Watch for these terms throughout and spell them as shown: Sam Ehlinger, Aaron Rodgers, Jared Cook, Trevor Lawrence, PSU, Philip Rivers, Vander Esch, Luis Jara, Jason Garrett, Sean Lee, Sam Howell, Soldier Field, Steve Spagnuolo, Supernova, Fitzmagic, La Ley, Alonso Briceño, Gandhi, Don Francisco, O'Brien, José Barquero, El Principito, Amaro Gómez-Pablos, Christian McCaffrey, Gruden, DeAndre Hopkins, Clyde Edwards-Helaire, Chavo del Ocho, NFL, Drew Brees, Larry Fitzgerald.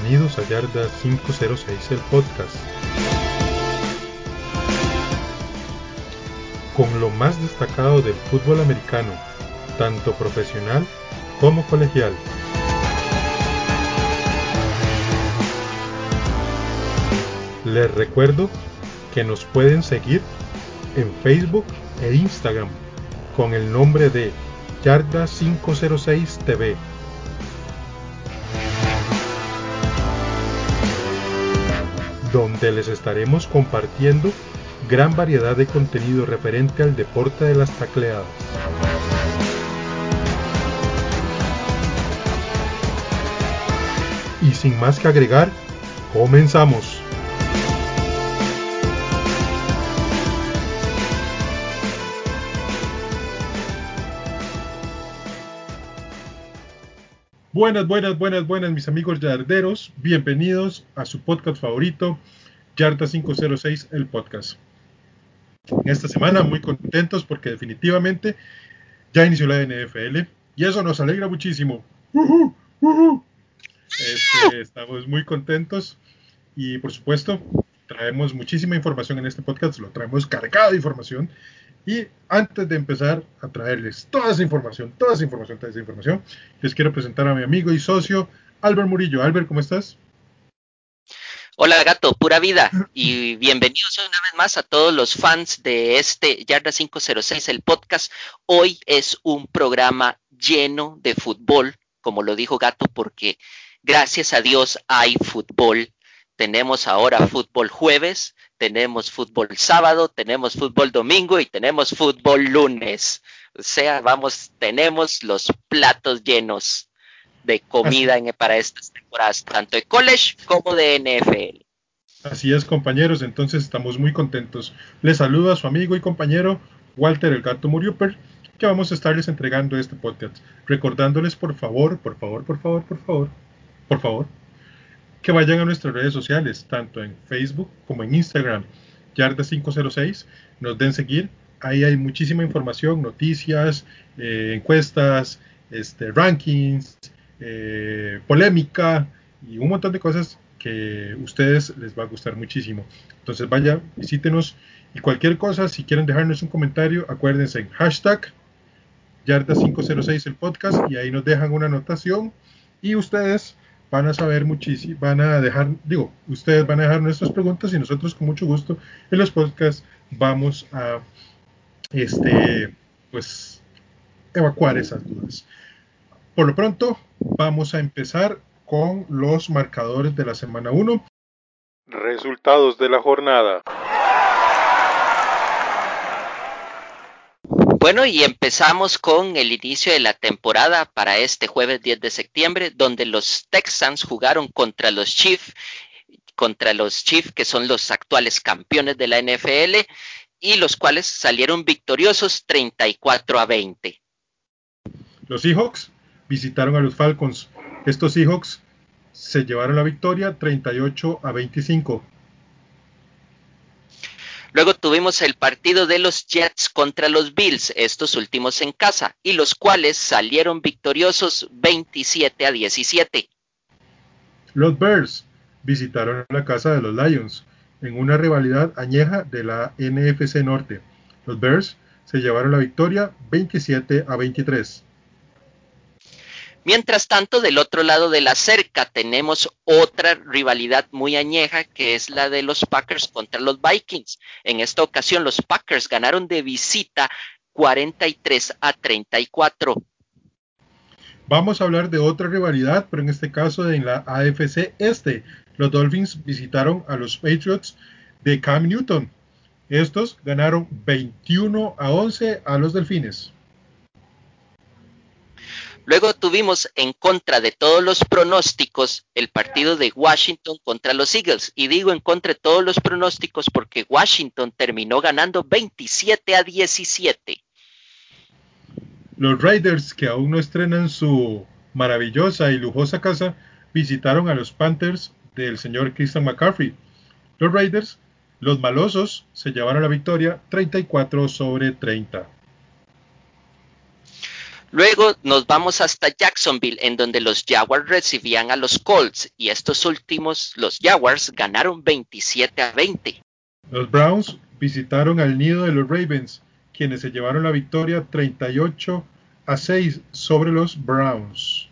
Bienvenidos a Yarda 506, el podcast. Con lo más destacado del fútbol americano, tanto profesional como colegial. Les recuerdo que nos pueden seguir en Facebook e Instagram con el nombre de Yarda 506 TV. Donde les estaremos compartiendo gran variedad de contenido referente al deporte de las tacleadas. Y sin más que agregar, comenzamos. Buenas, mis amigos yarderos. Bienvenidos a su podcast favorito, Yarda 506, el podcast. Esta semana muy contentos porque definitivamente ya inició la NFL y eso nos alegra muchísimo. Estamos muy contentos y por supuesto traemos muchísima información en este podcast, lo traemos cargado de información. Y antes de empezar a traerles toda esa información, les quiero presentar a mi amigo y socio, Albert Murillo. Albert, ¿cómo estás? Hola, gato, pura vida. Y bienvenidos una vez más a todos los fans de este Yarda 506, el podcast. Hoy es un programa lleno de fútbol, como lo dijo Gato, porque gracias a Dios hay fútbol. Tenemos ahora fútbol jueves, tenemos fútbol sábado, tenemos fútbol domingo y tenemos fútbol lunes. O sea, tenemos los platos llenos de comida para estas temporadas, tanto de college como de NFL. Así es, compañeros, entonces estamos muy contentos. Les saluda a su amigo y compañero Walter el Gato Moriúper, que vamos a estarles entregando este podcast. Recordándoles, por favor, que vayan a nuestras redes sociales, tanto en Facebook como en Instagram, Yarda 506, nos den seguir, ahí hay muchísima información, noticias, encuestas, rankings, polémica y un montón de cosas que a ustedes les va a gustar muchísimo. Entonces vaya, visítenos y cualquier cosa, si quieren dejarnos un comentario, acuérdense en hashtag Yarda 506 el podcast y ahí nos dejan una anotación y ustedes van a dejar nuestras preguntas y nosotros con mucho gusto en los podcasts vamos a evacuar esas dudas. Por lo pronto vamos a empezar con los marcadores de la semana 1. Resultados de la jornada. Bueno, y empezamos con el inicio de la temporada para este jueves 10 de septiembre, donde los Texans jugaron contra los Chiefs, que son los actuales campeones de la NFL, y los cuales salieron victoriosos 34-20. Los Seahawks visitaron a los Falcons. Estos Seahawks se llevaron la victoria 38-25. Luego tuvimos el partido de los Jets contra los Bills, estos últimos en casa, y los cuales salieron victoriosos 27-17. Los Bears visitaron la casa de los Lions en una rivalidad añeja de la NFC Norte. Los Bears se llevaron la victoria 27-23. Mientras tanto, del otro lado de la cerca tenemos otra rivalidad muy añeja que es la de los Packers contra los Vikings. En esta ocasión los Packers ganaron de visita 43-34. Vamos a hablar de otra rivalidad, pero en este caso en la AFC Este. Los Dolphins visitaron a los Patriots de Cam Newton. Estos ganaron 21-11 a los Delfines. Luego tuvimos, en contra de todos los pronósticos, el partido de Washington contra los Eagles. Y digo en contra de todos los pronósticos porque Washington terminó ganando 27-17. Los Raiders, que aún no estrenan su maravillosa y lujosa casa, visitaron a los Panthers del señor Christian McCaffrey. Los Raiders, los malosos, se llevaron la victoria 34-30. Luego nos vamos hasta Jacksonville, en donde los Jaguars recibían a los Colts, y estos últimos, los Jaguars, ganaron 27-20. Los Browns visitaron al nido de los Ravens, quienes se llevaron la victoria 38-6 sobre los Browns.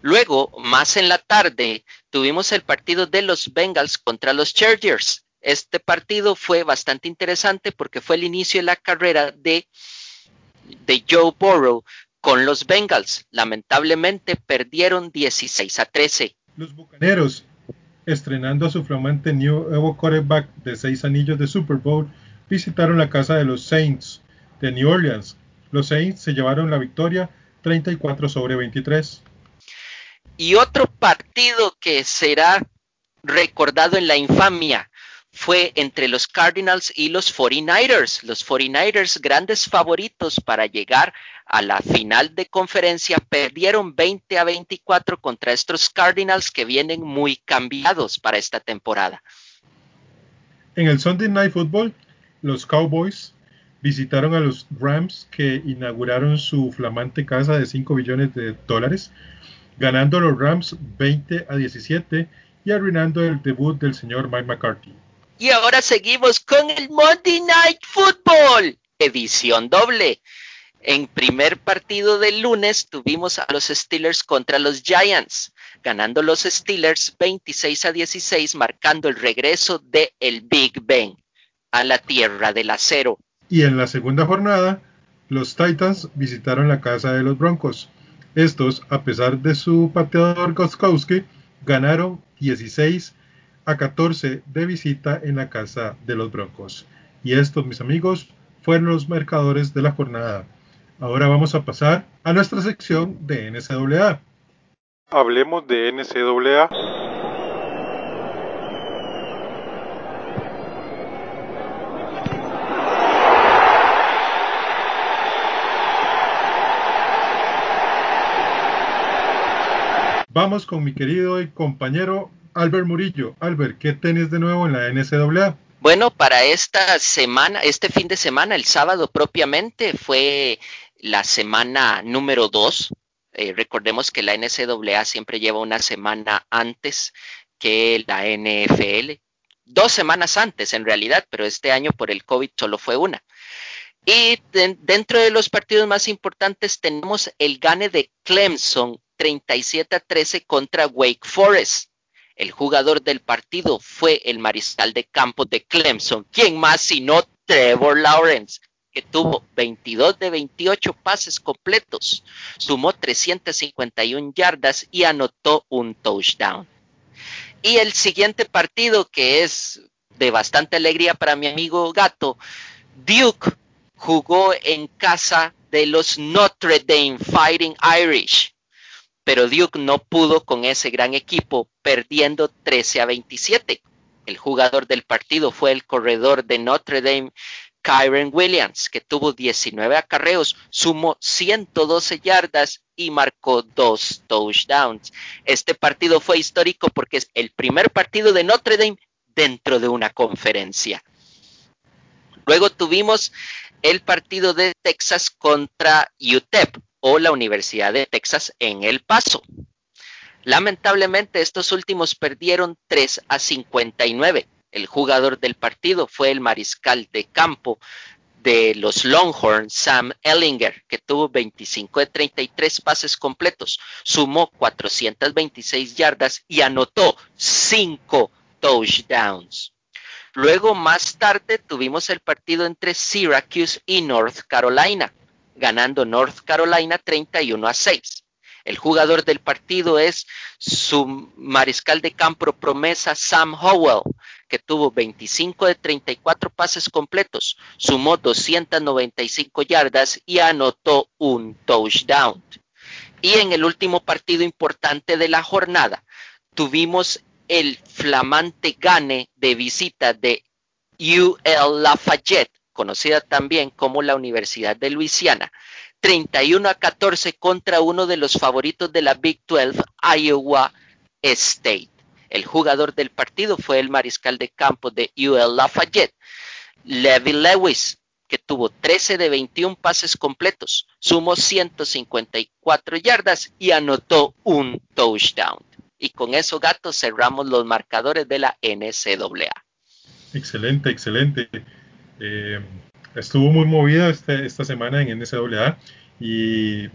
Luego, más en la tarde, tuvimos el partido de los Bengals contra los Chargers. Este partido fue bastante interesante porque fue el inicio de la carrera de Joe Burrow con los Bengals. Lamentablemente perdieron 16-13. Los Bucaneros, estrenando a su flamante nuevo quarterback de 6 anillos de Super Bowl, visitaron la casa de los Saints de New Orleans. Los Saints se llevaron la victoria 34-23. Y otro partido que será recordado en la infamia fue entre los Cardinals y los 49ers. Los 49ers, grandes favoritos para llegar a la final de conferencia, perdieron 20-24 contra estos Cardinals que vienen muy cambiados para esta temporada. En el Sunday Night Football, los Cowboys visitaron a los Rams, que inauguraron su flamante casa de $5 billones, ganando los Rams 20-17 y arruinando el debut del señor Mike McCarthy. Y ahora seguimos con el Monday Night Football, edición doble. En primer partido del lunes tuvimos a los Steelers contra los Giants, ganando los Steelers 26-16, marcando el regreso de el Big Ben a la tierra del acero. Y en la segunda jornada, los Titans visitaron la casa de los Broncos. Estos, a pesar de su pateador Gostkowski, ganaron 16-14 de visita en la casa de los Broncos. Y estos, mis amigos, fueron los marcadores de la jornada. Ahora vamos a pasar a nuestra sección de NCAA. Hablemos de NCAA. Vamos con mi querido y compañero Albert Murillo. Albert, ¿qué tenés de nuevo en la NCAA? Bueno, para esta semana, este fin de semana, el sábado propiamente, fue la semana número 2. Recordemos que la NCAA siempre lleva una semana antes que la NFL. 2 semanas antes, en realidad, pero este año por el COVID solo fue una. Y dentro de los partidos más importantes tenemos el gane de Clemson 37-13 contra Wake Forest. El jugador del partido fue el mariscal de campo de Clemson. ¿Quién más sino Trevor Lawrence, que tuvo 22 de 28 pases completos, sumó 351 yardas y anotó un touchdown? Y el siguiente partido, que es de bastante alegría para mi amigo Gato, Duke jugó en casa de los Notre Dame Fighting Irish, pero Duke no pudo con ese gran equipo, perdiendo 13-27. El jugador del partido fue el corredor de Notre Dame, Kyren Williams, que tuvo 19 acarreos, sumó 112 yardas y marcó 2 touchdowns. Este partido fue histórico porque es el primer partido de Notre Dame dentro de una conferencia. Luego tuvimos el partido de Texas contra UTEP, o la Universidad de Texas en El Paso. Lamentablemente, estos últimos perdieron 3-59. El jugador del partido fue el mariscal de campo de los Longhorns, Sam Ehlinger, que tuvo 25 de 33 pases completos, sumó 426 yardas y anotó 5 touchdowns. Luego, más tarde, tuvimos el partido entre Syracuse y North Carolina, ganando North Carolina 31-6. El jugador del partido es su mariscal de campo promesa, Sam Howell, que tuvo 25 de 34 pases completos, sumó 295 yardas y anotó un touchdown. Y en el último partido importante de la jornada, tuvimos el flamante gane de visita de UL Lafayette, conocida también como la Universidad de Luisiana, 31-14 contra uno de los favoritos de la Big 12, Iowa State. El jugador del partido fue el mariscal de campo de UL Lafayette, Levi Lewis, que tuvo 13 de 21 pases completos, sumó 154 yardas y anotó un touchdown. Y con eso, Gato, cerramos los marcadores de la NCAA. Excelente, excelente. Estuvo muy movida esta semana en NCAA y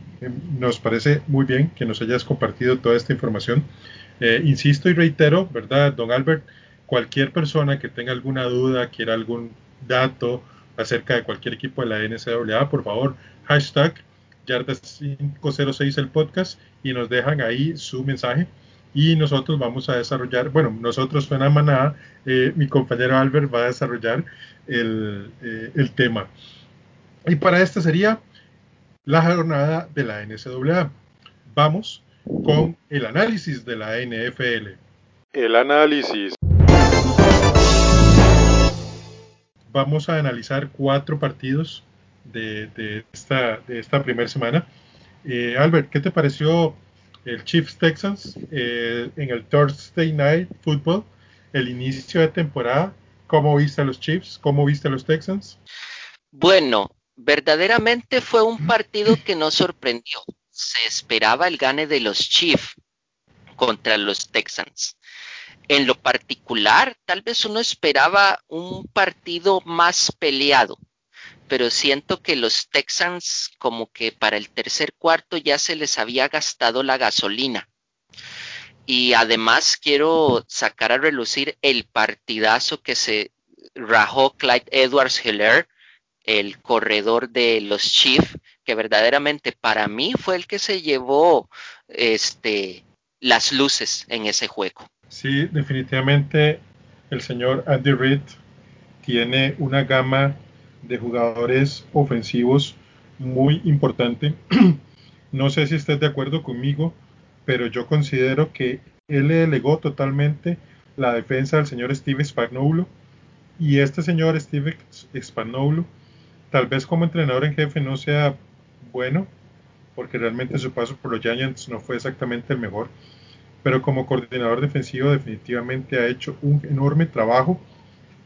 nos parece muy bien que nos hayas compartido toda esta información. Insisto y reitero, ¿verdad, don Albert? Cualquier persona que tenga alguna duda, quiera algún dato acerca de cualquier equipo de la NCAA, por favor, hashtag Yarda 506 el podcast y nos dejan ahí su mensaje y nosotros vamos a desarrollar, bueno, nosotros suena manada, mi compañero Albert va a desarrollar el tema. Y para esta sería la jornada de la NCAA. Vamos con el análisis de la NFL. El análisis. Vamos a analizar 4 partidos de esta primera semana. Albert, ¿qué te pareció el Chiefs Texans en el Thursday Night Football? El inicio de temporada, ¿cómo viste a los Chiefs? ¿Cómo viste a los Texans? Bueno, verdaderamente fue un partido que nos sorprendió. Se esperaba el gane de los Chiefs contra los Texans. En lo particular, tal vez uno esperaba un partido más peleado, pero siento que los Texans como que para el tercer cuarto ya se les había gastado la gasolina. Y además quiero sacar a relucir el partidazo que se rajó Clyde Edwards-Helaire, el corredor de los Chiefs, que verdaderamente para mí fue el que se llevó las luces en ese juego. Sí, definitivamente el señor Andy Reid tiene una gama de jugadores ofensivos muy importante. No sé si estés de acuerdo conmigo, pero yo considero que él le delegó totalmente la defensa al señor Steve Spagnuolo, y este señor Steve Spagnuolo, tal vez como entrenador en jefe no sea bueno, porque realmente su paso por los Giants no fue exactamente el mejor, pero como coordinador defensivo definitivamente ha hecho un enorme trabajo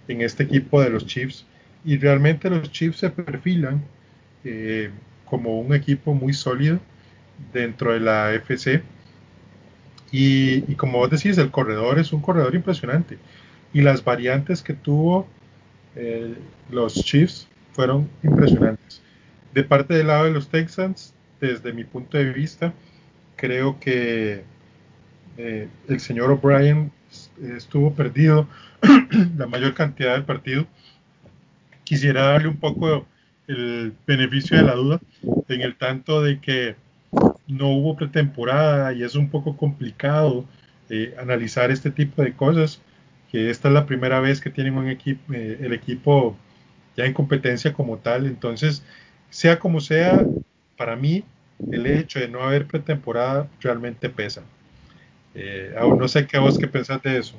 en este equipo de los Chiefs, y realmente los Chiefs se perfilan como un equipo muy sólido dentro de la AFC, y como vos decís, el corredor es un corredor impresionante, y las variantes que tuvo los Chiefs fueron impresionantes. De parte del lado de los Texans, desde mi punto de vista, creo que el señor O'Brien estuvo perdido la mayor cantidad del partido. Quisiera darle un poco el beneficio de la duda en el tanto de que no hubo pretemporada y es un poco complicado analizar este tipo de cosas, que esta es la primera vez que tienen un equipo, el equipo ya en competencia como tal. Entonces, sea como sea, para mí el hecho de no haber pretemporada realmente pesa. Aún no sé vos qué pensás de eso.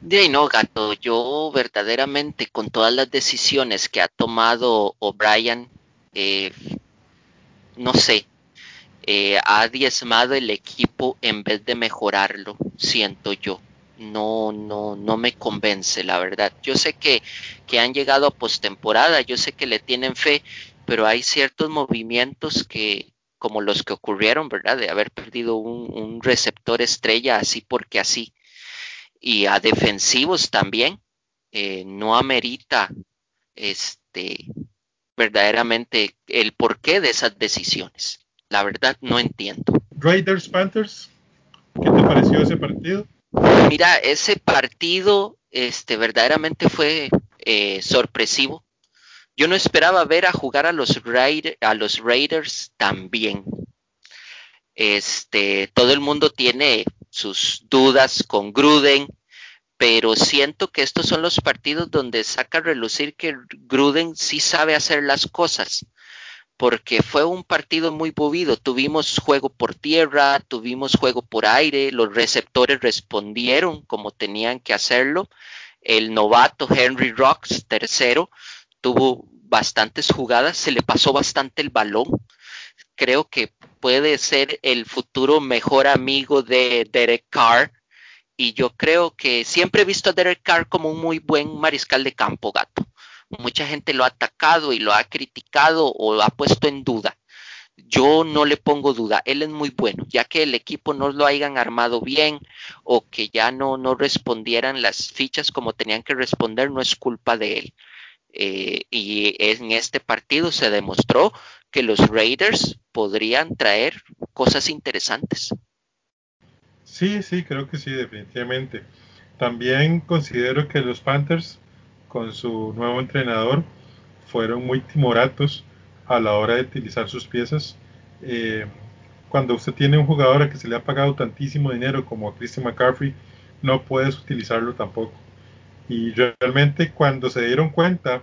De no, Gato, yo verdaderamente con todas las decisiones que ha tomado O'Brien, no sé, ha diezmado el equipo en vez de mejorarlo, siento yo. No me convence, la verdad. Yo sé que han llegado a postemporada, yo sé que le tienen fe, pero hay ciertos movimientos que como los que ocurrieron, ¿verdad? De haber perdido un receptor estrella así porque así. Y a defensivos también, no amerita verdaderamente el porqué de esas decisiones. La verdad, no entiendo. Raiders Panthers, ¿qué te pareció ese partido? Mira, ese partido verdaderamente fue sorpresivo. Yo no esperaba ver a jugar a los Raiders tan bien. Todo el mundo tiene sus dudas con Gruden, pero siento que estos son los partidos donde saca a relucir que Gruden sí sabe hacer las cosas, porque fue un partido muy movido. Tuvimos juego por tierra, tuvimos juego por aire, los receptores respondieron como tenían que hacerlo. El novato Henry Rocks, tercero, tuvo bastantes jugadas, se le pasó bastante el balón. Creo que puede ser el futuro mejor amigo de Derek Carr, y yo creo que siempre he visto a Derek Carr como un muy buen mariscal de campo, Gato. mucha gente lo ha atacado y lo ha criticado o lo ha puesto en duda. Yo no le pongo duda, él es muy bueno, ya que el equipo no lo hayan armado bien o que ya no respondieran las fichas como tenían que responder, no es culpa de él. Y en este partido se demostró que los Raiders podrían traer cosas interesantes. Sí, creo que sí, definitivamente. También considero que los Panthers, con su nuevo entrenador, fueron muy timoratos a la hora de utilizar sus piezas. Cuando usted tiene un jugador a que se le ha pagado tantísimo dinero como a Christian McCaffrey, no puedes utilizarlo tampoco. Y realmente cuando se dieron cuenta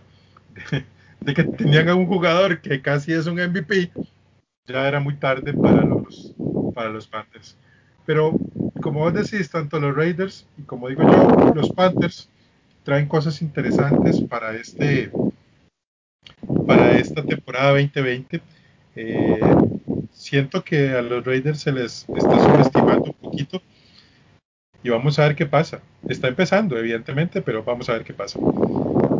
de que tenían a un jugador que casi es un MVP, ya era muy tarde para los Panthers. Pero como vos decís, tanto los Raiders y como digo yo, los Panthers traen cosas interesantes para esta temporada 2020. Siento que a los Raiders se les está subestimando un poquito y vamos a ver qué pasa. Está empezando, evidentemente, pero vamos a ver qué pasa.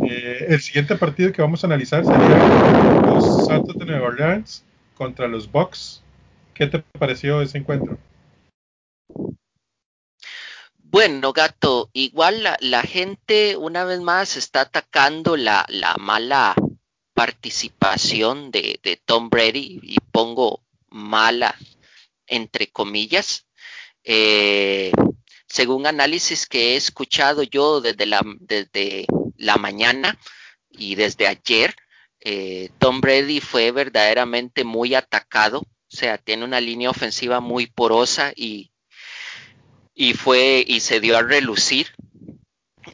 El siguiente partido que vamos a analizar sería los Santos de Nueva Orleans contra los Bucks. ¿Qué te pareció ese encuentro? Bueno, Gato, igual la gente una vez más está atacando la mala participación de Tom Brady, y pongo mala entre comillas. Según análisis que he escuchado yo desde la mañana y desde ayer, Tom Brady fue verdaderamente muy atacado, o sea, tiene una línea ofensiva muy porosa y se dio a relucir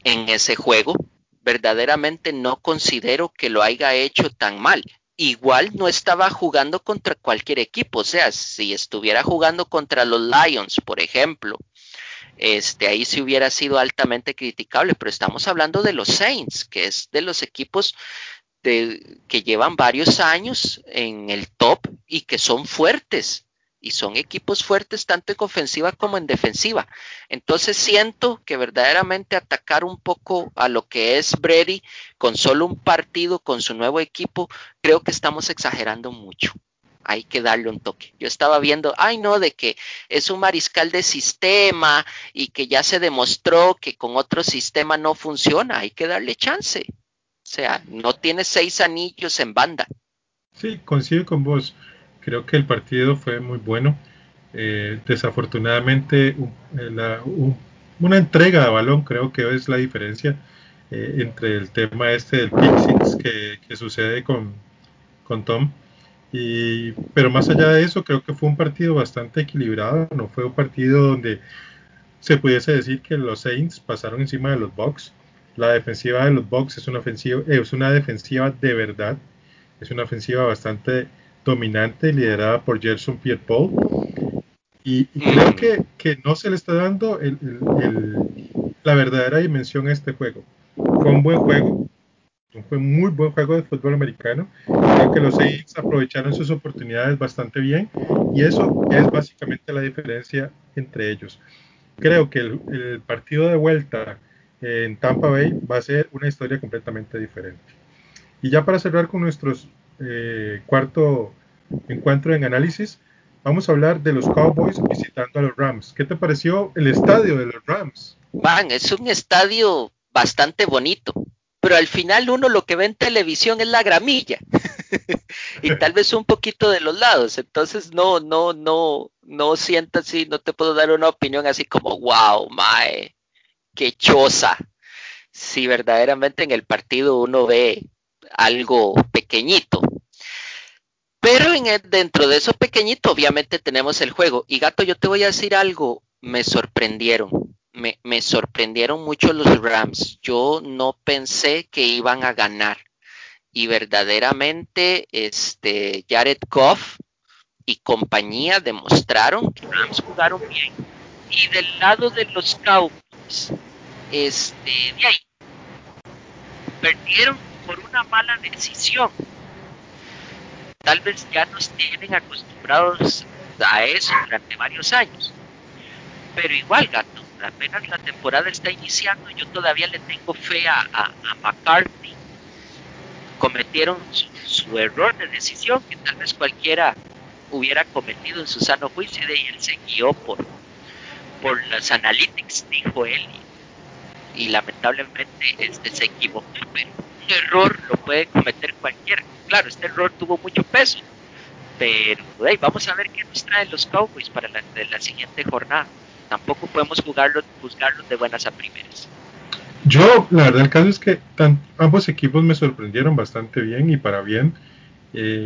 en ese juego. Verdaderamente no considero que lo haya hecho tan mal. Igual no estaba jugando contra cualquier equipo, o sea, si estuviera jugando contra los Lions, por ejemplo, ahí sí hubiera sido altamente criticable, pero estamos hablando de los Saints, que es de los equipos que llevan varios años en el top y que son fuertes. Y son equipos fuertes tanto en ofensiva como en defensiva. Entonces siento que verdaderamente atacar un poco a lo que es Brady con solo un partido, con su nuevo equipo, creo que estamos exagerando mucho. Hay que darle un toque. Yo estaba viendo, de que es un mariscal de sistema y que ya se demostró que con otro sistema no funciona. Hay que darle chance. O sea, no tiene 6 anillos en banda. Sí, coincido con vos. Creo que el partido fue muy bueno. Desafortunadamente, una entrega de balón creo que es la diferencia entre el tema del pick six que sucede con Tom. Pero más allá de eso, creo que fue un partido bastante equilibrado. No fue un partido donde se pudiese decir que los Saints pasaron encima de los Bucks. La defensiva de los Bucks es una defensiva de verdad. Es una ofensiva bastante dominante, liderada por Gerson Pierre-Paul, y creo que no se le está dando la verdadera dimensión a este juego. Fue un buen juego, fue un muy buen juego de fútbol americano. Creo que los Saints aprovecharon sus oportunidades bastante bien, y eso es básicamente la diferencia entre ellos. Creo que el partido de vuelta en Tampa Bay va a ser una historia completamente diferente. Y ya para cerrar con nuestros cuarto encuentro en análisis, vamos a hablar de los Cowboys visitando a los Rams. ¿Qué te pareció el estadio de los Rams? Es un estadio bastante bonito, pero al final uno lo que ve en televisión es la gramilla y tal vez un poquito de los lados, entonces no siento así, no te puedo dar una opinión así como wow, mae, qué choza. Si verdaderamente en el partido uno ve algo pequeñito, pero dentro de eso pequeñito obviamente tenemos el juego. Y Gato, yo te voy a decir algo, me sorprendieron mucho los Rams. Yo no pensé que iban a ganar, y verdaderamente Jared Goff y compañía demostraron que Rams jugaron bien. Y del lado de los Cowboys, de ahí perdieron por una mala decisión. Tal vez ya nos tienen acostumbrados a eso durante varios años, pero igual, Gato, apenas la temporada está iniciando, yo todavía le tengo fe a McCarthy cometieron su error de decisión que tal vez cualquiera hubiera cometido en su sano juicio, y él se guió por las analytics, dijo él, y lamentablemente se equivocó, pero un error lo puede cometer cualquiera. Claro, este error tuvo mucho peso, pero vamos a ver qué nos traen los Cowboys para la siguiente jornada. Tampoco podemos juzgarlos de buenas a primeras. Yo, la verdad, el caso es que ambos equipos me sorprendieron bastante bien y para bien.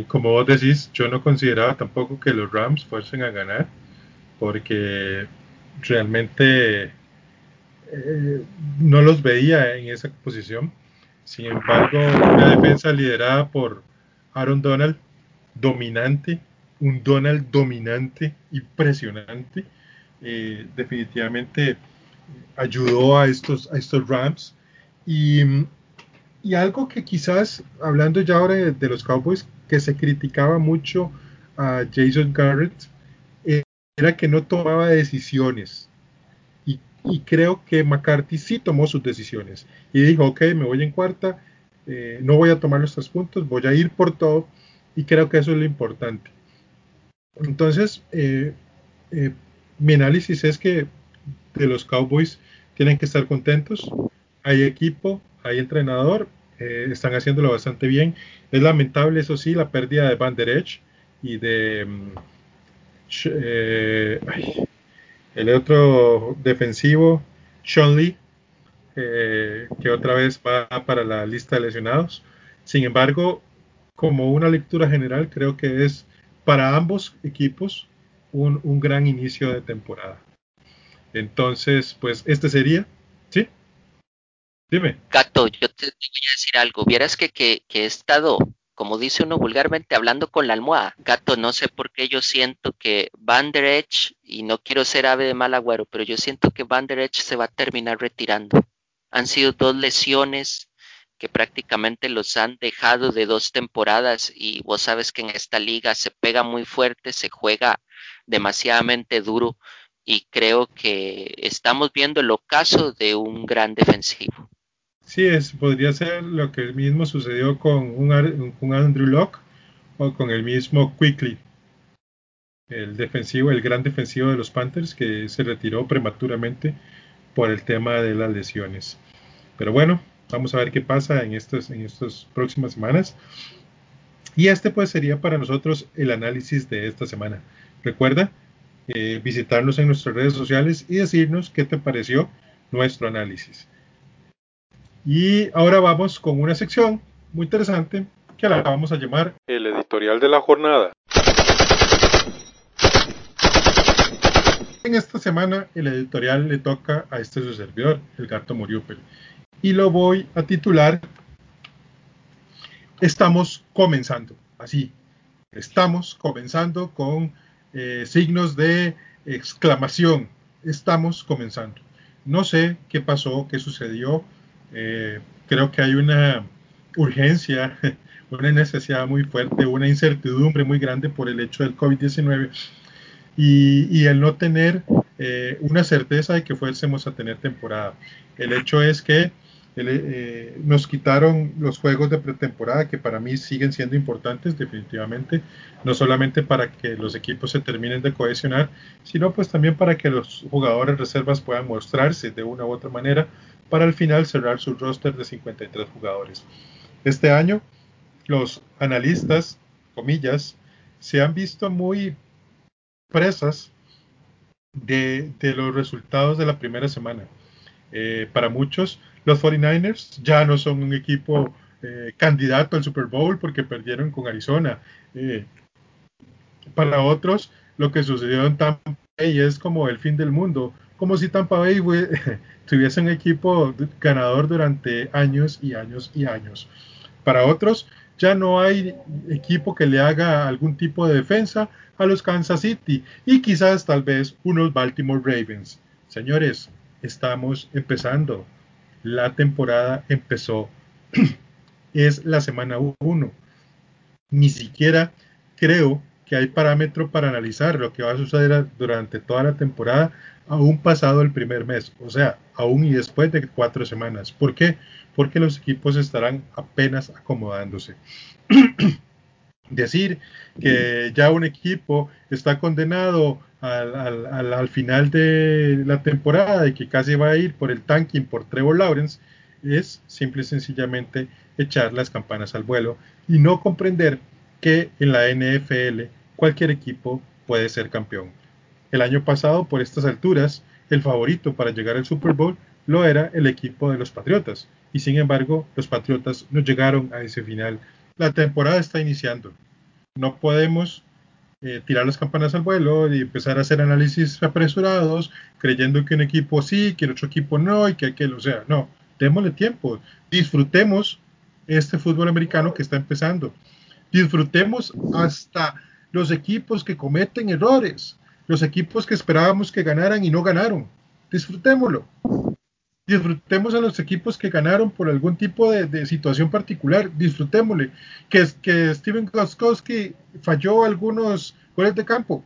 Como vos decís, yo no consideraba tampoco que los Rams fuesen a ganar, porque realmente no los veía en esa posición. Sin embargo, una defensa liderada por Aaron Donald, dominante, un Donald dominante, impresionante, definitivamente ayudó a estos Rams. Y algo que quizás, hablando ya ahora de los Cowboys, que se criticaba mucho a Jason Garrett, era que no tomaba decisiones, y creo que McCarthy sí tomó sus decisiones y dijo, ok, me voy en cuarta, no voy a tomar los 3 puntos, voy a ir por todo, y creo que eso es lo importante. Entonces, mi análisis es que de los Cowboys tienen que estar contentos. Hay equipo, hay entrenador, están haciéndolo bastante bien. Es lamentable, eso sí, la pérdida de Vander Esch y de el otro defensivo, Sean Lee, que otra vez va para la lista de lesionados. Sin embargo, como una lectura general, creo que es para ambos equipos un gran inicio de temporada. Entonces, pues este sería, ¿sí? Dime. Gato, yo te voy a decir algo. Vieras que he estado, como dice uno vulgarmente, hablando con la almohada. Gato, no sé por qué yo siento que Vander Esch, y no quiero ser ave de mal agüero, pero yo siento que Vander Esch se va a terminar retirando. Han sido 2 lesiones que prácticamente los han dejado de 2 temporadas, y vos sabes que en esta liga se pega muy fuerte, se juega demasiadamente duro, y creo que estamos viendo el ocaso de un gran defensivo. Sí, podría ser lo que mismo sucedió con un Andrew Luck o con el mismo Kuechly, el gran defensivo de los Panthers, que se retiró prematuramente por el tema de las lesiones. Pero bueno, vamos a ver qué pasa en estas próximas semanas. Y este pues sería para nosotros el análisis de esta semana. Recuerda visitarnos en nuestras redes sociales y decirnos qué te pareció nuestro análisis. Y ahora vamos con una sección muy interesante que la vamos a llamar el editorial de la jornada. En esta semana el editorial le toca a su servidor, el Gato Moriúper, y lo voy a titular Estamos comenzando. Así, estamos comenzando con signos de exclamación. Estamos comenzando. No sé qué pasó, qué sucedió. Creo que hay una urgencia, una necesidad muy fuerte, una incertidumbre muy grande por el hecho del COVID-19 y el no tener una certeza de que fuésemos a tener temporada. El hecho es que nos quitaron los juegos de pretemporada, que para mí siguen siendo importantes definitivamente, no solamente para que los equipos se terminen de cohesionar, sino pues también para que los jugadores reservas puedan mostrarse de una u otra manera para al final cerrar su roster de 53 jugadores. Este año los analistas, comillas, se han visto muy presas de los resultados de la primera semana. Para muchos, los 49ers ya no son un equipo candidato al Super Bowl porque perdieron con Arizona. Para otros, lo que sucedió en Tampa Bay es como el fin del mundo, como si Tampa Bay tuviese un equipo ganador durante años y años y años. Para otros, ya no hay equipo que le haga algún tipo de defensa a los Kansas City y quizás, tal vez, unos Baltimore Ravens. Señores, estamos empezando. La temporada empezó, es la semana 1. Ni siquiera creo que hay parámetro para analizar lo que va a suceder durante toda la temporada, aún pasado el primer mes, o sea, aún y después de 4 semanas. ¿Por qué? Porque los equipos estarán apenas acomodándose. Decir que ya un equipo está condenado al final de la temporada y que casi va a ir por el tanking por Trevor Lawrence es simple y sencillamente echar las campanas al vuelo y no comprender que en la NFL cualquier equipo puede ser campeón. El año pasado, por estas alturas, el favorito para llegar al Super Bowl lo era el equipo de los Patriotas, y sin embargo, los Patriotas no llegaron a ese final. La temporada está iniciando. No podemos tirar las campanas al vuelo y empezar a hacer análisis apresurados, creyendo que un equipo sí, que el otro equipo no, y que aquel, o sea, no. Démosle tiempo. Disfrutemos este fútbol americano que está empezando. Disfrutemos hasta los equipos que cometen errores, los equipos que esperábamos que ganaran y no ganaron. Disfrutémoslo. Disfrutemos a los equipos que ganaron por algún tipo de situación particular. Disfrutémosle. Que Stephen Gostkowski falló algunos goles de campo.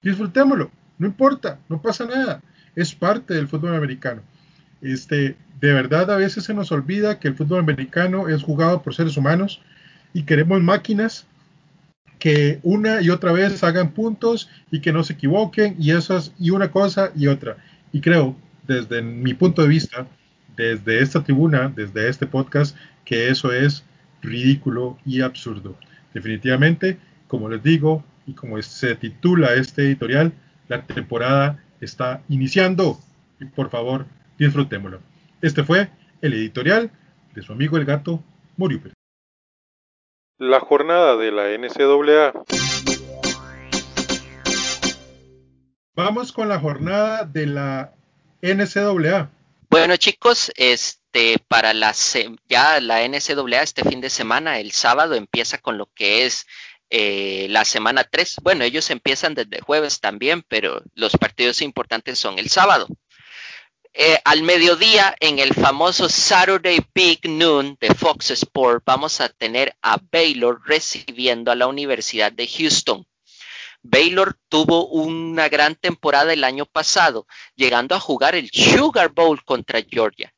Disfrutémoslo. No importa, no pasa nada. Es parte del fútbol americano. De verdad, a veces se nos olvida que el fútbol americano es jugado por seres humanos y queremos máquinas que una y otra vez hagan puntos y que no se equivoquen y esas y una cosa y otra. Y creo, desde mi punto de vista, desde esta tribuna, desde este podcast, que eso es ridículo y absurdo. Definitivamente, como les digo y como se titula este editorial, la temporada está iniciando y por favor disfrutémoslo. Este fue el editorial de su amigo el gato Moriúper. La jornada de la NCAA. Vamos con la jornada de la NCAA. Bueno, chicos, para la NCAA este fin de semana, el sábado, empieza con lo que es la semana 3. Bueno, ellos empiezan desde jueves también, pero los partidos importantes son el sábado. Al mediodía, en el famoso Saturday Big Noon de Fox Sports, vamos a tener a Baylor recibiendo a la Universidad de Houston. Baylor tuvo una gran temporada el año pasado, llegando a jugar el Sugar Bowl contra Georgia.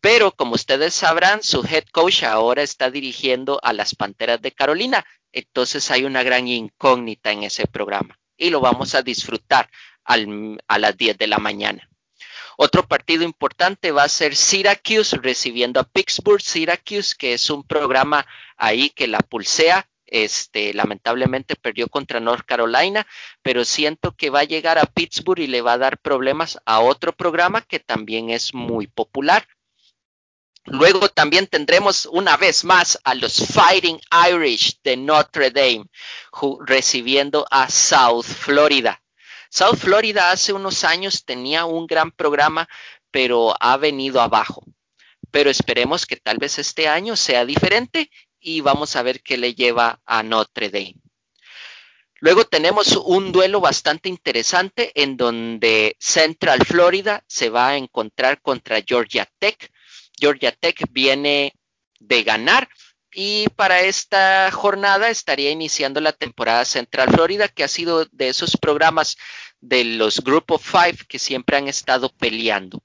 Pero, como ustedes sabrán, su head coach ahora está dirigiendo a las Panteras de Carolina. Entonces hay una gran incógnita en ese programa y lo vamos a disfrutar a las 10 de la mañana. Otro partido importante va a ser Syracuse recibiendo a Pittsburgh. Syracuse, que es un programa ahí que la pulsea, lamentablemente perdió contra North Carolina, pero siento que va a llegar a Pittsburgh y le va a dar problemas a otro programa que también es muy popular. Luego también tendremos una vez más a los Fighting Irish de Notre Dame recibiendo a South Florida. South Florida hace unos años tenía un gran programa, pero ha venido abajo. Pero esperemos que tal vez este año sea diferente y vamos a ver qué le lleva a Notre Dame. Luego tenemos un duelo bastante interesante en donde Central Florida se va a encontrar contra Georgia Tech. Georgia Tech viene de ganar. Y para esta jornada estaría iniciando la temporada Central Florida, que ha sido de esos programas de los Group of Five que siempre han estado peleando.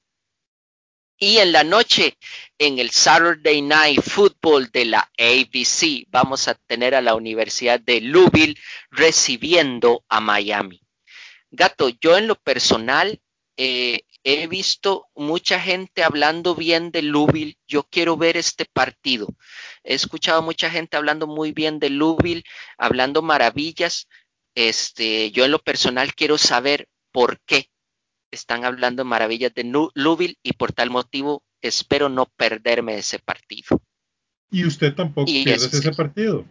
Y en la noche, en el Saturday Night Football de la ABC, vamos a tener a la Universidad de Louisville recibiendo a Miami. Gato, yo en lo personal he visto mucha gente hablando bien de Louisville. Yo quiero ver este partido. He escuchado mucha gente hablando muy bien de Louisville, hablando maravillas. Yo en lo personal quiero saber por qué están hablando maravillas de Louisville y por tal motivo espero no perderme ese partido. Y usted tampoco pierda ese partido.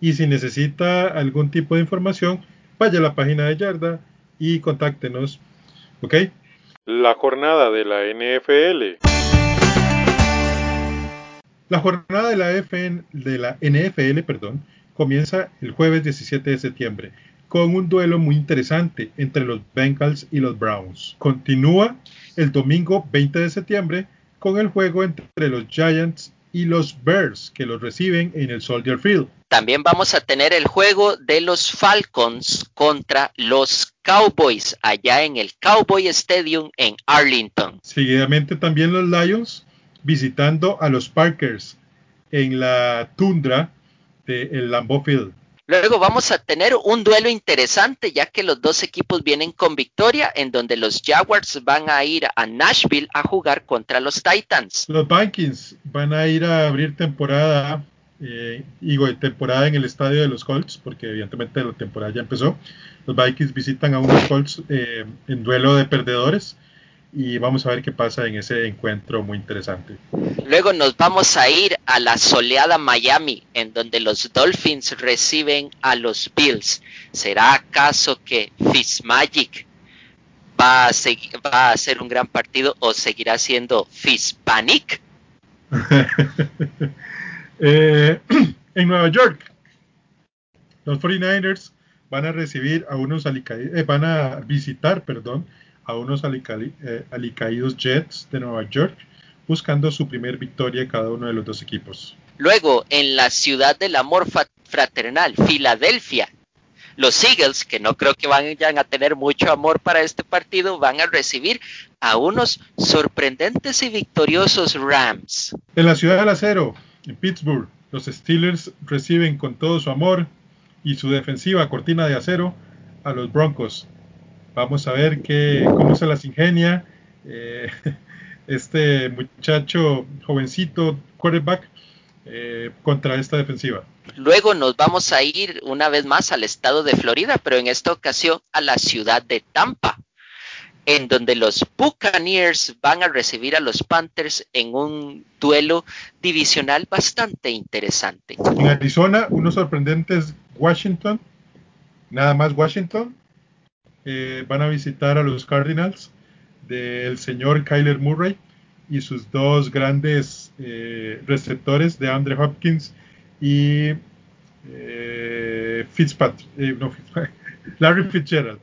Y si necesita algún tipo de información, vaya a la página de Yarda y contáctenos. ¿Ok? La jornada de la NFL. La jornada de la NFL, comienza el jueves 17 de septiembre con un duelo muy interesante entre los Bengals y los Browns. Continúa el domingo 20 de septiembre con el juego entre los Giants y los Bears, que los reciben en el Soldier Field. También vamos a tener el juego de los Falcons contra los Cowboys, allá en el Cowboy Stadium en Arlington. Seguidamente también los Lions visitando a los Packers en la tundra del Lambeau Field. Luego vamos a tener un duelo interesante, ya que los dos equipos vienen con victoria, en donde los Jaguars van a ir a Nashville a jugar contra los Titans. Los Vikings van a ir a abrir temporada en el estadio de los Colts, porque evidentemente la temporada ya empezó. Los Vikings visitan a unos Colts en duelo de perdedores, y vamos a ver qué pasa en ese encuentro muy interesante. Luego nos vamos a ir a la soleada Miami, en donde los Dolphins reciben a los Bills. ¿Será acaso que Fitzmagic va a hacer un gran partido o seguirá siendo Fitzpanic? En Nueva York, los 49ers van a visitar a unos alicaídos Jets de Nueva York, buscando su primer victoria cada uno de los dos equipos. Luego, en la ciudad del amor fraternal, Filadelfia, los Eagles, que no creo que vayan a tener mucho amor para este partido, van a recibir a unos sorprendentes y victoriosos Rams. En la ciudad del acero, en Pittsburgh, los Steelers reciben con todo su amor y su defensiva cortina de acero a los Broncos. Vamos a ver cómo se las ingenia este muchacho jovencito, quarterback, contra esta defensiva. Luego nos vamos a ir una vez más al estado de Florida, pero en esta ocasión a la ciudad de Tampa, en donde los Buccaneers van a recibir a los Panthers en un duelo divisional bastante interesante. En Arizona, unos sorprendentes Washington, nada más Washington, van a visitar a los Cardinals del señor Kyler Murray y sus dos grandes receptores, de DeAndre Hopkins y Larry Fitzgerald.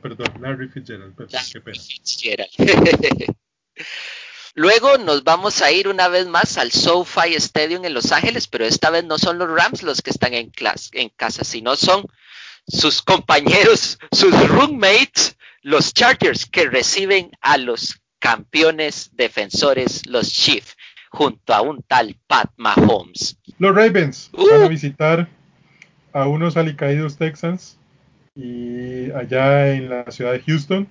Luego nos vamos a ir una vez más al SoFi Stadium en Los Ángeles, pero esta vez no son los Rams los que están en casa, sino son sus compañeros, sus roommates, los Chargers, que reciben a los campeones defensores, los Chiefs, junto a un tal Pat Mahomes. Los Ravens van a visitar a unos alicaídos Texans, y allá en la ciudad de Houston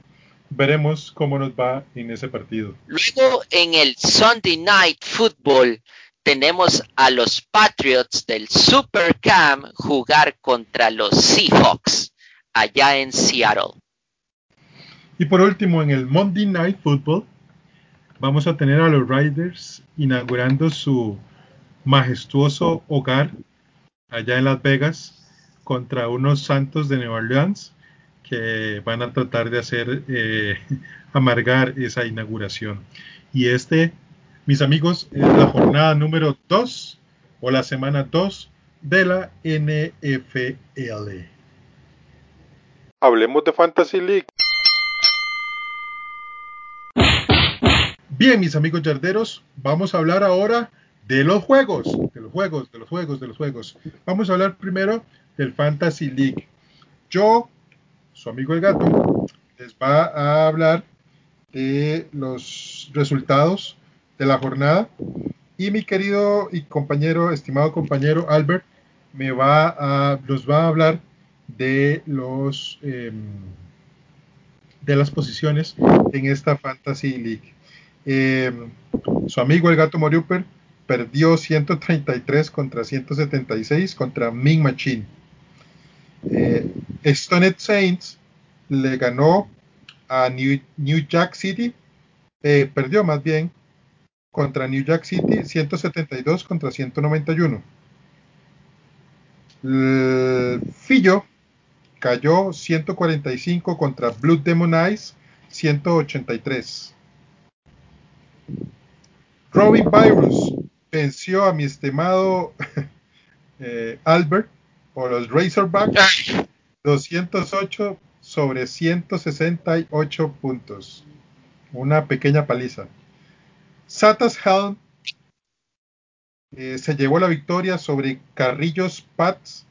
veremos cómo nos va en ese partido. Luego, en el Sunday Night Football, tenemos a los Patriots del SuperCam jugar contra los Seahawks allá en Seattle. Y por último, en el Monday Night Football vamos a tener a los Raiders inaugurando su majestuoso hogar allá en Las Vegas contra unos Santos de Nueva Orleans, que van a tratar de hacer amargar esa inauguración. Y mis amigos, es la jornada número 2 o la semana 2 de la NFL. Hablemos de Fantasy League. Bien, mis amigos yarderos, vamos a hablar ahora de los juegos. Vamos a hablar primero del Fantasy League. Yo, su amigo el gato, les va a hablar de los resultados de la jornada, y mi querido y estimado compañero Albert nos va a hablar de los de las posiciones en esta Fantasy League. Su amigo el gato Moriúper perdió 133 contra 176 contra Mean Machine. Stoned Saints le ganó a perdió contra New Jack City, 172 contra 191. Fillo cayó 145 contra Blue Demon Eyes, 183. Robin Virus venció a mi estimado Albert por los Razorbacks, 208 sobre 168 puntos. Una pequeña paliza. Satas Helm se llevó la victoria sobre Carrillos Pats,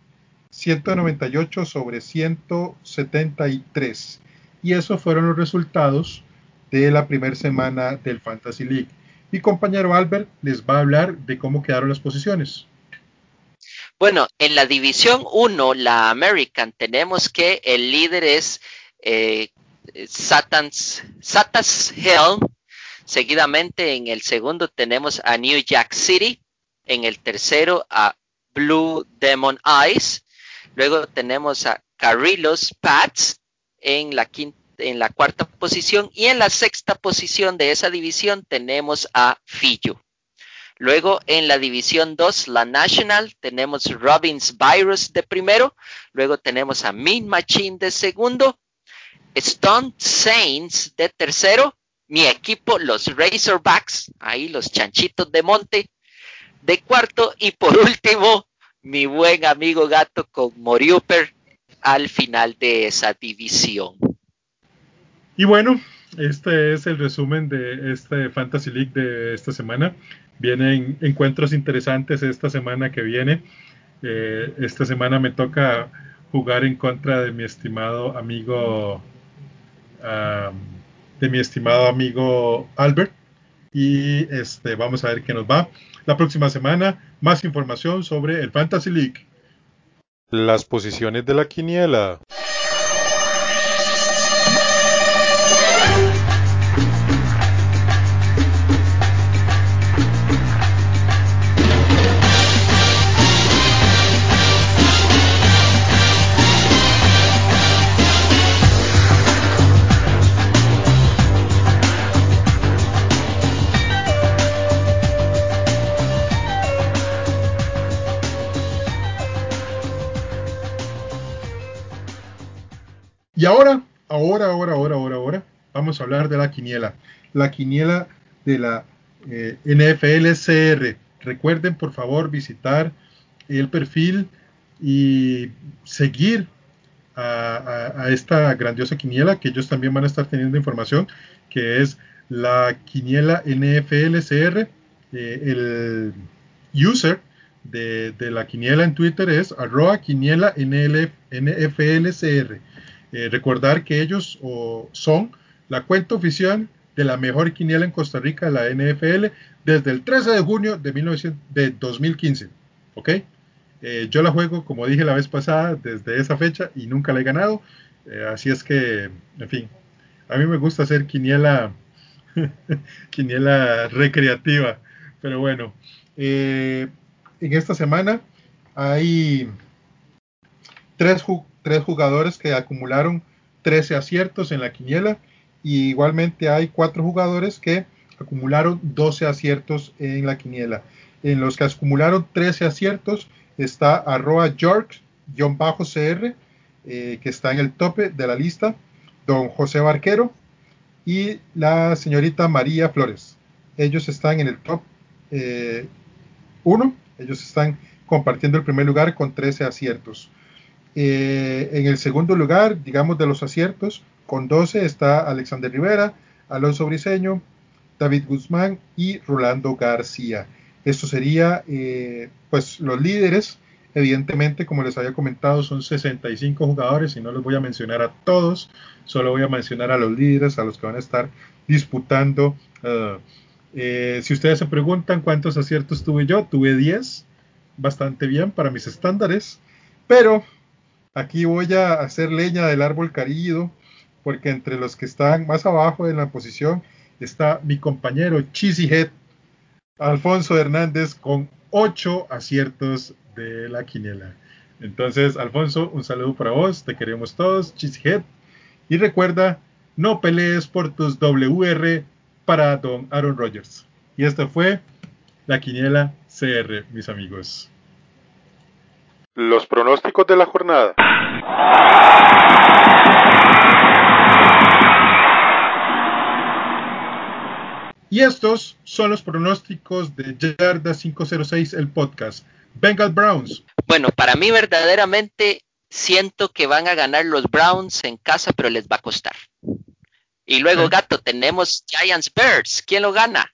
198-173. Y esos fueron los resultados de la primera semana del Fantasy League. Mi compañero Albert les va a hablar de cómo quedaron las posiciones. Bueno, en la División 1, la American, tenemos que el líder es Satan's Hill. Seguidamente, en el segundo tenemos a New Jack City. En el tercero, a Blue Demon Eyes. Luego tenemos a Carrillos Pats en la cuarta posición. Y en la sexta posición de esa división tenemos a Fiju. Luego en la División 2, la National, tenemos Robbins Virus de primero. Luego tenemos a Mean Machine de segundo. Stone Saints de tercero. Mi equipo, los Razorbacks, ahí los chanchitos de monte, de cuarto. Y por último, mi buen amigo Gato con Moriúper al final de esa división. Y bueno, este es el resumen de este Fantasy League de esta semana. Vienen encuentros interesantes esta semana que viene. Esta semana me toca jugar en contra de mi estimado amigo Albert, y vamos a ver qué nos va. La próxima semana, más información sobre el Fantasy League. Las posiciones de la quiniela. Y ahora, vamos a hablar de la quiniela. La quiniela de la NFL CR. Recuerden, por favor, visitar el perfil y seguir a esta grandiosa quiniela, que ellos también van a estar teniendo información, que es la quiniela NFL CR. El user de la quiniela en Twitter es @quinielaNFLCR. Recordar que ellos son la cuenta oficial de la mejor quiniela en Costa Rica, la NFL, desde el 13 de junio de 2015. ¿Okay? Yo la juego, como dije la vez pasada, desde esa fecha y nunca la he ganado. Así es que, en fin, a mí me gusta hacer quiniela, quiniela recreativa. Pero bueno, en esta semana hay tres jugadores que acumularon 13 aciertos en la quiniela, y igualmente hay 4 jugadores que acumularon 12 aciertos en la quiniela. En los que acumularon 13 aciertos está @York_CR, que está en el tope de la lista, don José Barquero y la señorita María Flores. Ellos están en el top 1, ellos están compartiendo el primer lugar con 13 aciertos. En el segundo lugar, digamos, de los aciertos, con 12 está Alexander Rivera, Alonso Briceño, David Guzmán y Rolando García. Esto sería, pues, los líderes. Evidentemente, como les había comentado, son 65 jugadores y no los voy a mencionar a todos, solo voy a mencionar a los líderes, a los que van a estar disputando. Si ustedes se preguntan cuántos aciertos tuve yo, tuve 10, bastante bien para mis estándares, pero aquí voy a hacer leña del árbol caído, porque entre los que están más abajo en la posición está mi compañero Cheesy Head, Alfonso Hernández, con 8 aciertos de la quiniela. Entonces, Alfonso, un saludo para vos, te queremos todos, Cheesy Head. Y recuerda, no pelees por tus WR para don Aaron Rodgers. Y esta fue la quiniela CR, mis amigos. Los pronósticos de la jornada. Y estos son los pronósticos de Yarda 506, el podcast. Bengals Browns. Bueno, para mí verdaderamente siento que van a ganar los Browns en casa, pero les va a costar. Y luego, Gato, tenemos Giants Bears. ¿Quién lo gana?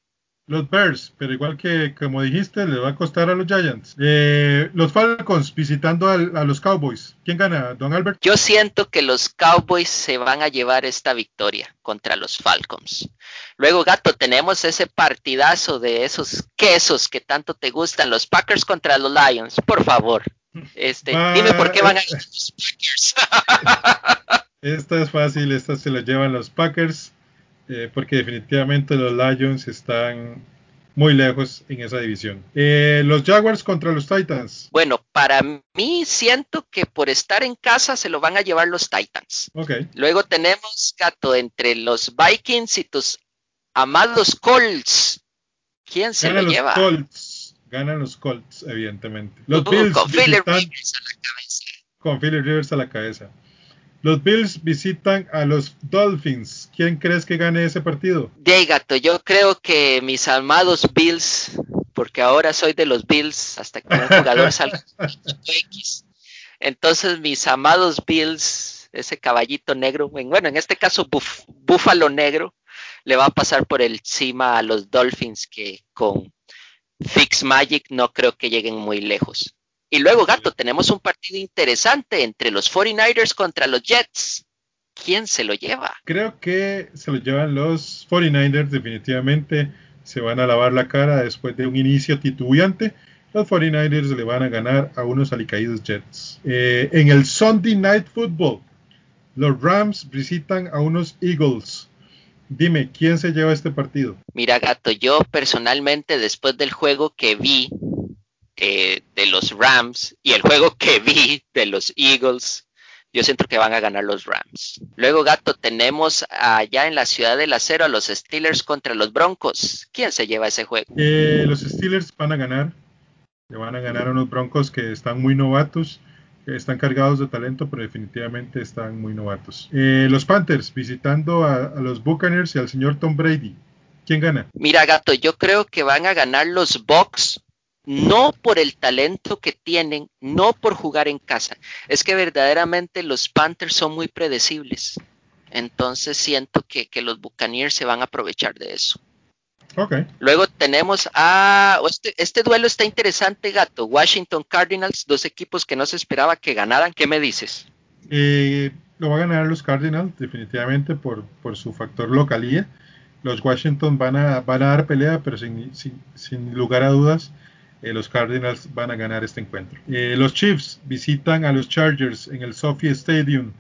los Bears, pero igual que como dijiste, les va a costar a los Giants. Los Falcons visitando a los Cowboys. ¿Quién gana, don Albert? Yo siento que los Cowboys se van a llevar esta victoria contra los Falcons. Luego, Gato, tenemos ese partidazo de esos quesos que tanto te gustan, los Packers contra los Lions. Por favor, dime por qué van a ganar los Packers. Esta es fácil, esta se la llevan los Packers. Porque definitivamente los Lions están muy lejos en esa división. Los Jaguars contra los Titans. Bueno, para mí siento que por estar en casa se lo van a llevar los Titans. Okay. Luego tenemos, Gato, entre los Vikings y tus amados Colts. ¿Quién se lo lleva? Ganan los Colts, evidentemente. Los Bills con Philip Rivers a la cabeza. Los Bills visitan a los Dolphins. ¿Quién crees que gane ese partido? Gato, yo creo que mis amados Bills, porque ahora soy de los Bills, hasta que un jugador salga X. Entonces, mis amados Bills, ese caballito negro, bueno, en este caso Búfalo Negro, le va a pasar por encima a los Dolphins, que con Fitzmagic no creo que lleguen muy lejos. Y luego, Gato, tenemos un partido interesante entre los 49ers contra los Jets. ¿Quién se lo lleva? Creo que se lo llevan los 49ers, definitivamente. Se van a lavar la cara después de un inicio titubeante. Los 49ers le van a ganar a unos alicaídos Jets. En el Sunday Night Football, los Rams visitan a unos Eagles. Dime, ¿quién se lleva este partido? Mira, Gato, yo personalmente, después del juego que vi de los Rams y el juego que vi de los Eagles, yo siento que van a ganar los Rams. Luego, Gato, tenemos allá en la Ciudad del Acero a los Steelers contra los Broncos. ¿Quién se lleva ese juego? Los Steelers van a ganar. Le van a ganar a unos Broncos que están muy novatos, que están cargados de talento, pero definitivamente están muy novatos. Los Panthers visitando a los Buccaneers y al señor Tom Brady. ¿Quién gana? Mira, Gato, yo creo que van a ganar los Bucs. No por el talento que tienen, no por jugar en casa. Es que verdaderamente los Panthers son muy predecibles. Entonces siento que los Buccaneers se van a aprovechar de eso. Okay. Luego tenemos este duelo está interesante, Gato. Washington Cardinals, dos equipos que no se esperaba que ganaran. ¿Qué me dices? Lo van a ganar los Cardinals, definitivamente, por su factor localía. Los Washington van a dar pelea, pero sin lugar a dudas, los Cardinals van a ganar este encuentro. Los Chiefs visitan a los Chargers en el SoFi Stadium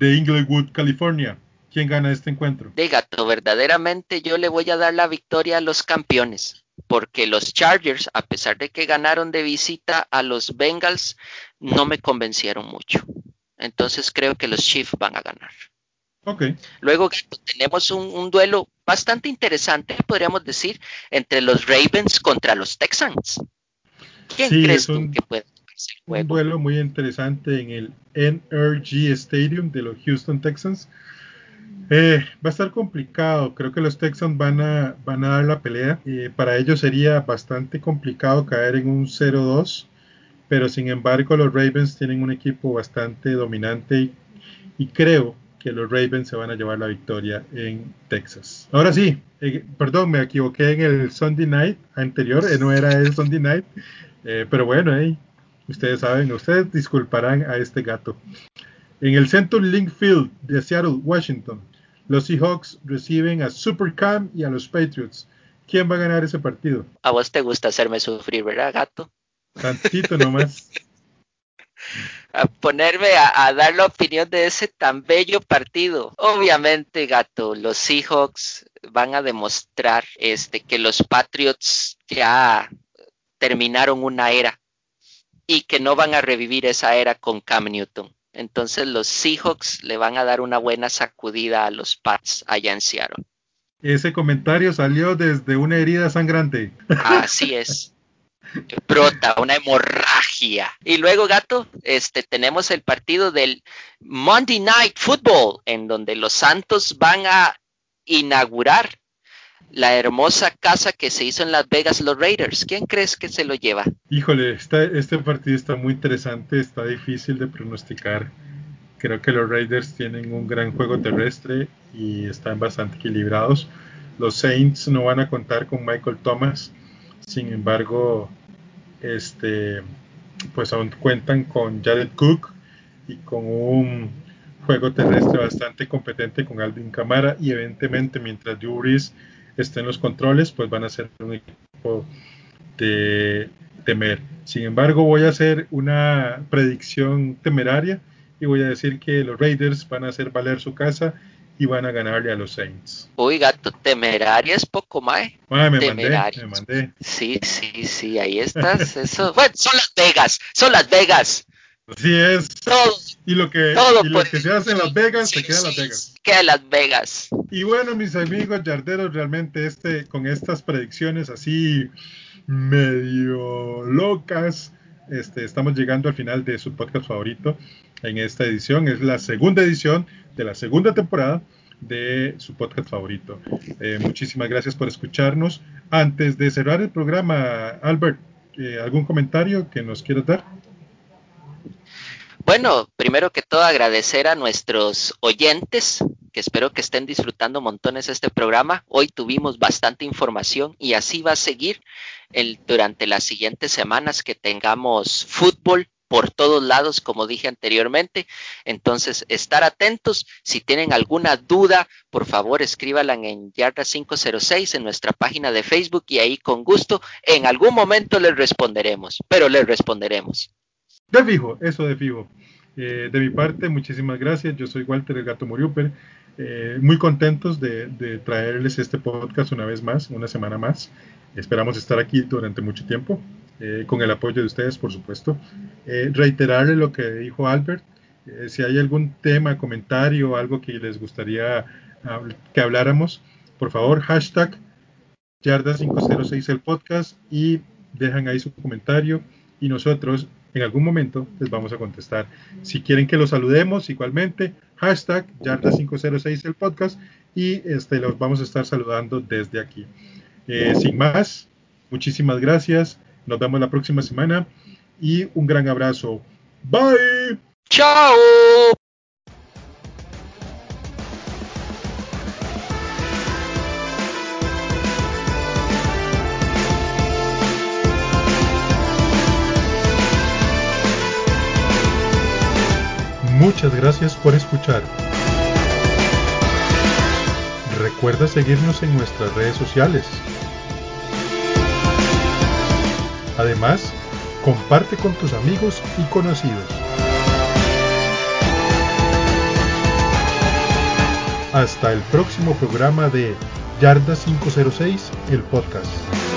de Inglewood, California. ¿Quién gana este encuentro? Gato, verdaderamente yo le voy a dar la victoria a los campeones, porque los Chargers, a pesar de que ganaron de visita a los Bengals, no me convencieron mucho. Entonces creo que los Chiefs van a ganar. Okay. Luego, Gato, tenemos un duelo bastante interesante, podríamos decir, entre los Ravens contra los Texans. ¿Quién crees tú que puede ser el juego? Un duelo muy interesante en el NRG Stadium de los Houston Texans. Va a estar complicado. Creo que los Texans van a dar la pelea. Para ellos sería bastante complicado caer en un 0-2, pero sin embargo los Ravens tienen un equipo bastante dominante y creo que los Ravens se van a llevar la victoria en Texas. Ahora sí, perdón, me equivoqué en el Sunday Night anterior, no era el Sunday Night, pero bueno, ustedes saben, ustedes disculparán a este gato. En el CenturyLink Field de Seattle, Washington, los Seahawks reciben a SuperCam y a los Patriots. ¿Quién va a ganar ese partido? A vos te gusta hacerme sufrir, ¿verdad, gato? Tantito nomás. A ponerme a dar la opinión de ese tan bello partido. Obviamente, gato, los Seahawks van a demostrar que los Patriots ya terminaron una era y que no van a revivir esa era con Cam Newton. Entonces los Seahawks le van a dar una buena sacudida a los Pats allá en Seattle. Ese comentario salió desde una herida sangrante. Así es. Brota una hemorragia. Y luego, gato, tenemos el partido del Monday Night Football, en donde los Santos van a inaugurar la hermosa casa que se hizo en Las Vegas, los Raiders. ¿Quién crees que se lo lleva? Híjole, este partido está muy interesante, está difícil de pronosticar. Creo que los Raiders tienen un gran juego terrestre y están bastante equilibrados. Los Saints no van a contar con Michael Thomas, sin embargo, pues aún cuentan con Jared Cook y con un juego terrestre bastante competente con Alvin Kamara, y evidentemente mientras Drew Brees esté en los controles, pues van a ser un equipo de temer. Sin embargo, voy a hacer una predicción temeraria y voy a decir que los Raiders van a hacer valer su casa y van a ganarle a los Saints. Uy, gato, temeraria es poco, mae. Me mandé. Sí, ahí estás. Eso, bueno, son Las Vegas. Así es. Todo lo que se hace en Las Vegas, se queda en Las Vegas. Y bueno, mis amigos yarderos, realmente con estas predicciones así medio locas, estamos llegando al final de su podcast favorito en esta edición. Es la segunda edición de la segunda temporada de su podcast favorito. Muchísimas gracias por escucharnos. Antes de cerrar el programa, Albert, ¿algún comentario que nos quieras dar? Bueno, primero que todo agradecer a nuestros oyentes, que espero que estén disfrutando montones este programa. Hoy tuvimos bastante información y así va a seguir durante las siguientes semanas que tengamos fútbol por todos lados, como dije anteriormente. Entonces, estar atentos. Si tienen alguna duda, por favor, escríbanla en Yarda 506 en nuestra página de Facebook y ahí con gusto en algún momento les responderemos, pero les responderemos. De fijo. De mi parte, muchísimas gracias. Yo soy Walter el Gato Moriúper. Muy contentos de traerles este podcast una vez más, una semana más. Esperamos estar aquí durante mucho tiempo, con el apoyo de ustedes, por supuesto. Reiterarle lo que dijo Albert. Si hay algún tema, comentario, algo que les gustaría que habláramos, por favor, hashtag Yarda506 el podcast y dejan ahí su comentario y nosotros en algún momento les vamos a contestar. Si quieren que los saludemos, igualmente, hashtag Yarda506 el podcast y los vamos a estar saludando desde aquí. Sin más, muchísimas gracias. Nos vemos la próxima semana y un gran abrazo. Bye. Chao. Muchas gracias por escuchar. Recuerda seguirnos en nuestras redes sociales. Además, comparte con tus amigos y conocidos. Hasta el próximo programa de Yarda 506, el podcast.